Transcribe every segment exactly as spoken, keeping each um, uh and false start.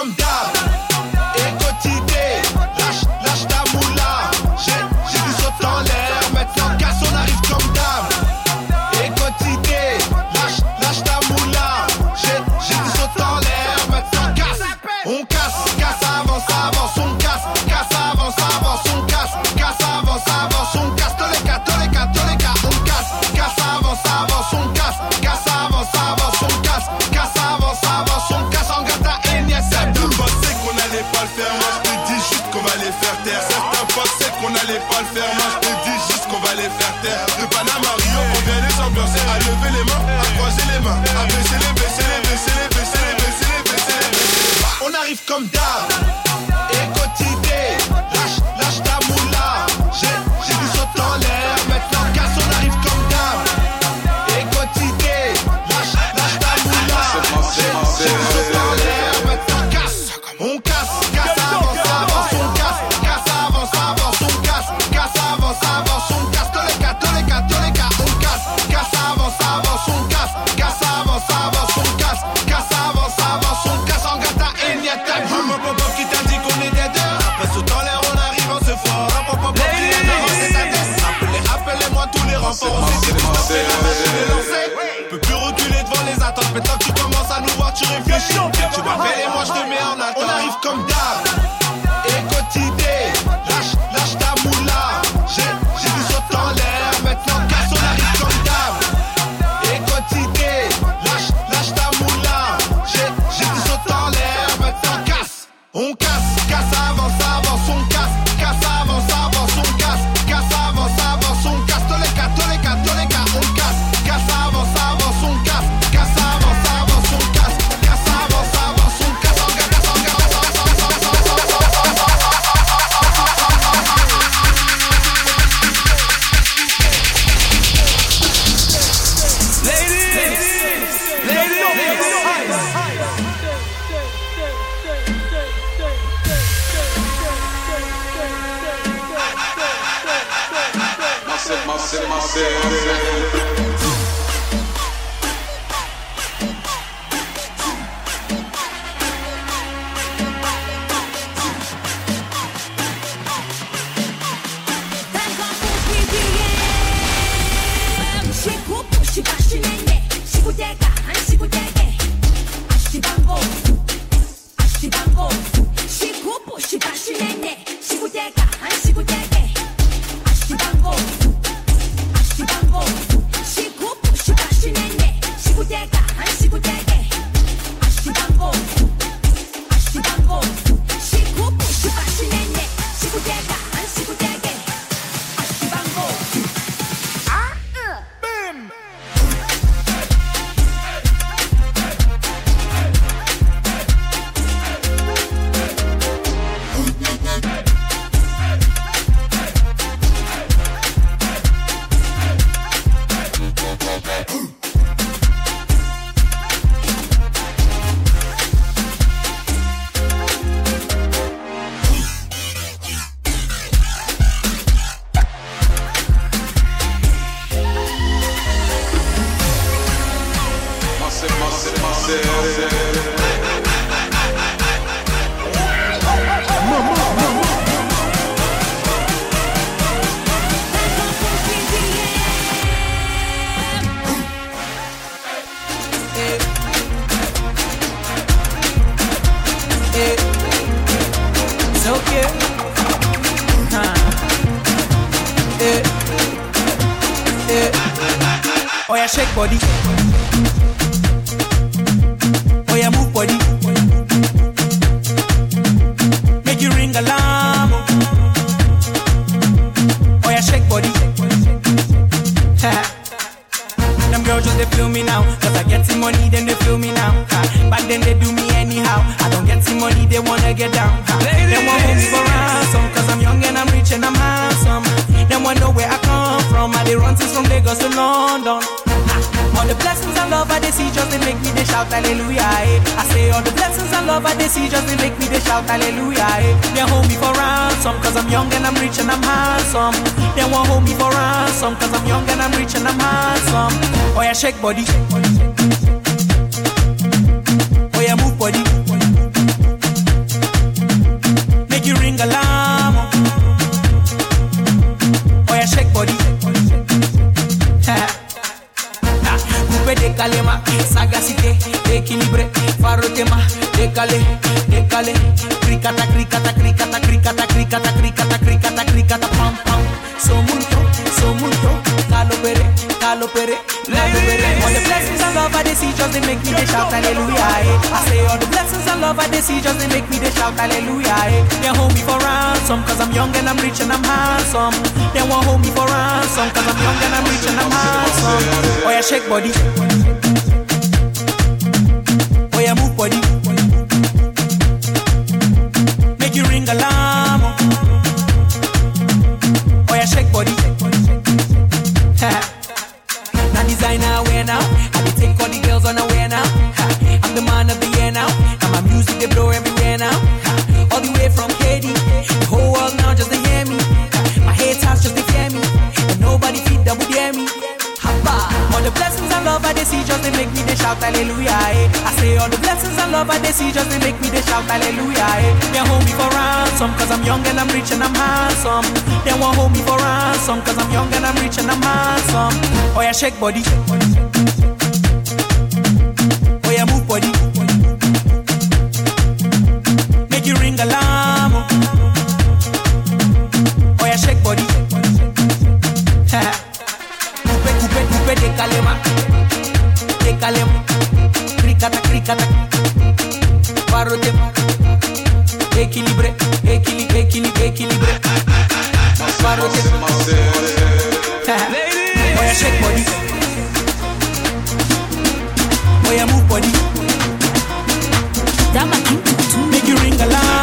comme d'hab. Et quotidien, lâche, lâche ta moula. J'ai, j'ai du saut en l'air, maintenant casse, on arrive comme d'hab. Et quotidien, lâche, lâche ta moula. J'ai, j'ai du saut en l'air, maintenant casse. On casse, casse, avance, avance, on casse. Casse, avance, avance, on casse. Casse, avance, avance, on casse. Toléka, toléka, toléka, on casse. Casse, avance, avance, on casse. Casse, avance, avance, on casse. Casse, avance, avance, on casse. On gâte la haine, yes, c'est tout. Pensez qu'on allait pas le faire, moi je te dis juste qu'on va les faire taire. Certains pensaient qu'on allait pas le faire, moi je te dis juste qu'on va les faire taire. De Panama, Rio, on vient les ambiancer. À lever les mains, à croiser les mains, à baisser les, baisser les, baisser les, baisser les, baisser les, baisser les, baisser les. On arrive comme d'hab. Et quotidien, lâche, lâche ta moula. J'ai, j'ai du saut en l'air, maintenant casse, on arrive comme d'hab. Et quotidien, lâche, lâche ta moula. J'ai, j'ai du saut en l'air, maintenant casse. On casse, casse, avance, avance, on casse. Casse, avance, avance, on casse. Casse, avance, avance, on casse. Toléka, toléka, toléka, on casse. Casse, avance, avance, on casse. Casse, avance, avance, on casse. Casse, avance, avance, on casse. En gâte la haine, y'a ta boum. Mon papa qui t'a dit qu'on était deux. Après saut en l'air, on arrive, on se fort. Un papa qui vient d'avancer sa tête. Appelez, appelez-moi tous les renforts. On s'est distancé, la machine est lancée. Peux plus reculer devant les attentes. Maintenant que tu commences à nous voir, tu réfléchis. Tu m'appelles et moi je te mets en attente. On arrive comme d'hab. Et quotidien, lâche, lâche ta moula. J'ai, j'ai du saut en l'air, maintenant casse, on arrive comme d'hab. Et quotidien, lâche, lâche ta moula. J'ai, j'ai du saut en l'air, maintenant casse. On casse, casse, avance, avance, on casse. Casse, avance, avance, on casse. Casse, avance, avance, on casse. Toléka, toléka, toléka, on casse. Casse, avance, avance, on casse. Casse, avance, avance, on casse. Casse, avance, avance, on casse. On casse, on casse, on casse, on casse, on casse, on casse, on casse, on casse. Massive, massive, shake body. Oh yeah, move body. décalé, décalé, cricata, cricata, cricata, cricata, cricata, cricata, cricata, cricata, pam pam. So mucho, so mucho, galopere, galopere, galopere. All the blessings and love I dey see just dey make me dey shout hallelujah. I say all the blessings and love I dey see just dey make me dey shout hallelujah. They hold me for ransom 'cause I'm young and I'm rich and I'm handsome. They won't hold me for ransom 'cause I'm young and I'm rich and I'm handsome. Oh yeah, shake body. Oh yeah, move body. Make you ring alarm. Oh yeah, shake body. Now designer wear now. I be take all the girls on a wear now. Ha. I'm the man of the year now. And my music they blow everywhere now. Ha. All the way from K D, the whole world now just they hear me. Ha. My haters just they fear me, and nobody feed that would hear me. All the blessings and love I they see just they make me they shout hallelujah. Eh. I say all the blessings and love I they see just they make me they shout hallelujah. Eh. They hold me for ransom 'cause I'm young and I'm rich and I'm handsome. They won't hold me for ransom 'cause I'm young and I'm rich and I'm handsome. Oh yeah, shake body. Oh yeah, move body. Make you ring alarm. Oh yeah, shake body. Décalema, décalema, cricata, cricata, parote, équilibré, équilibré, équilibré, équilibré, parote, moya shake body, moya move body, make you ring alarm.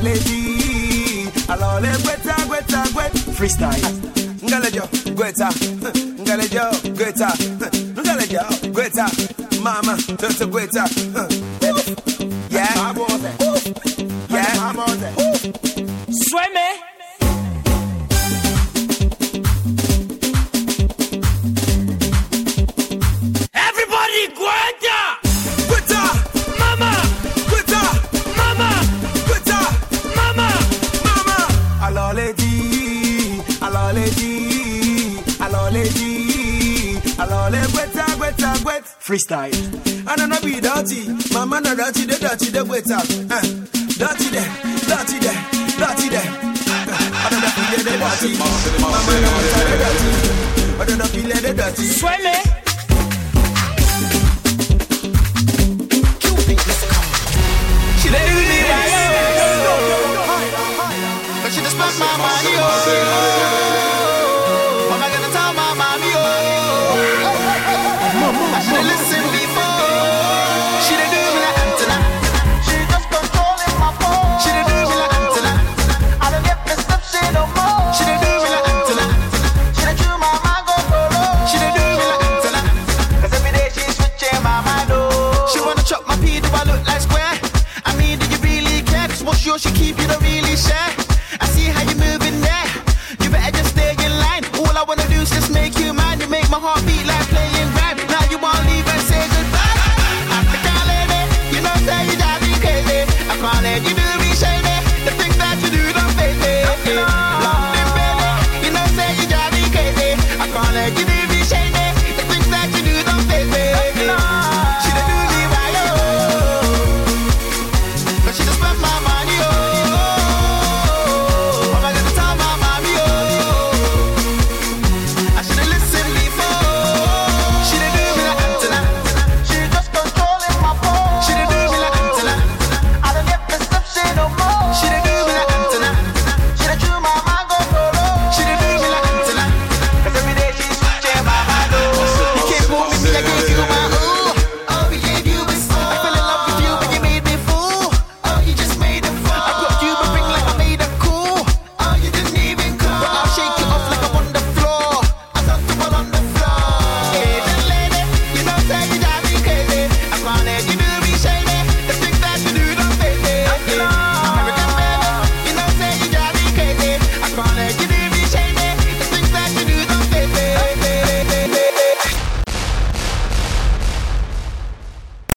lady, alors les guetta, guetta, guetta, freestyle. Ngalejo, guetta, ngalejo, guetta, ngalejo, guetta, mama, toto guetta. Yeah, yeah, sueme. Freestyle. I don't know be dirty. My man are dirty, they dirty, they wet up. Uh, dirty there, dirty there, dirty there. Uh, I don't know feel they dirty. My man are dirty. I don't know feel they dirty. Sweme. Cupid, let's go. She didn't do this. But she just my money, oh. I'm not gonna tell my mommy, oh. I should have listened before. She didn't do me like Antoinette. She just controlling my phone. She didn't do me like Antoinette. I don't get pissed up, she no more. She didn't do me like Antoinette. She didn't chew my mind, go for road. She didn't do me like Antoinette. Cause every day she's switching my mind, oh. She wanna chop my pee, do I look like square? I mean, do you really care? Just want sure she keep, you don't really share. I see how you moving there. You better just stay in line. All I wanna do is just make you mine. You make my heart beat.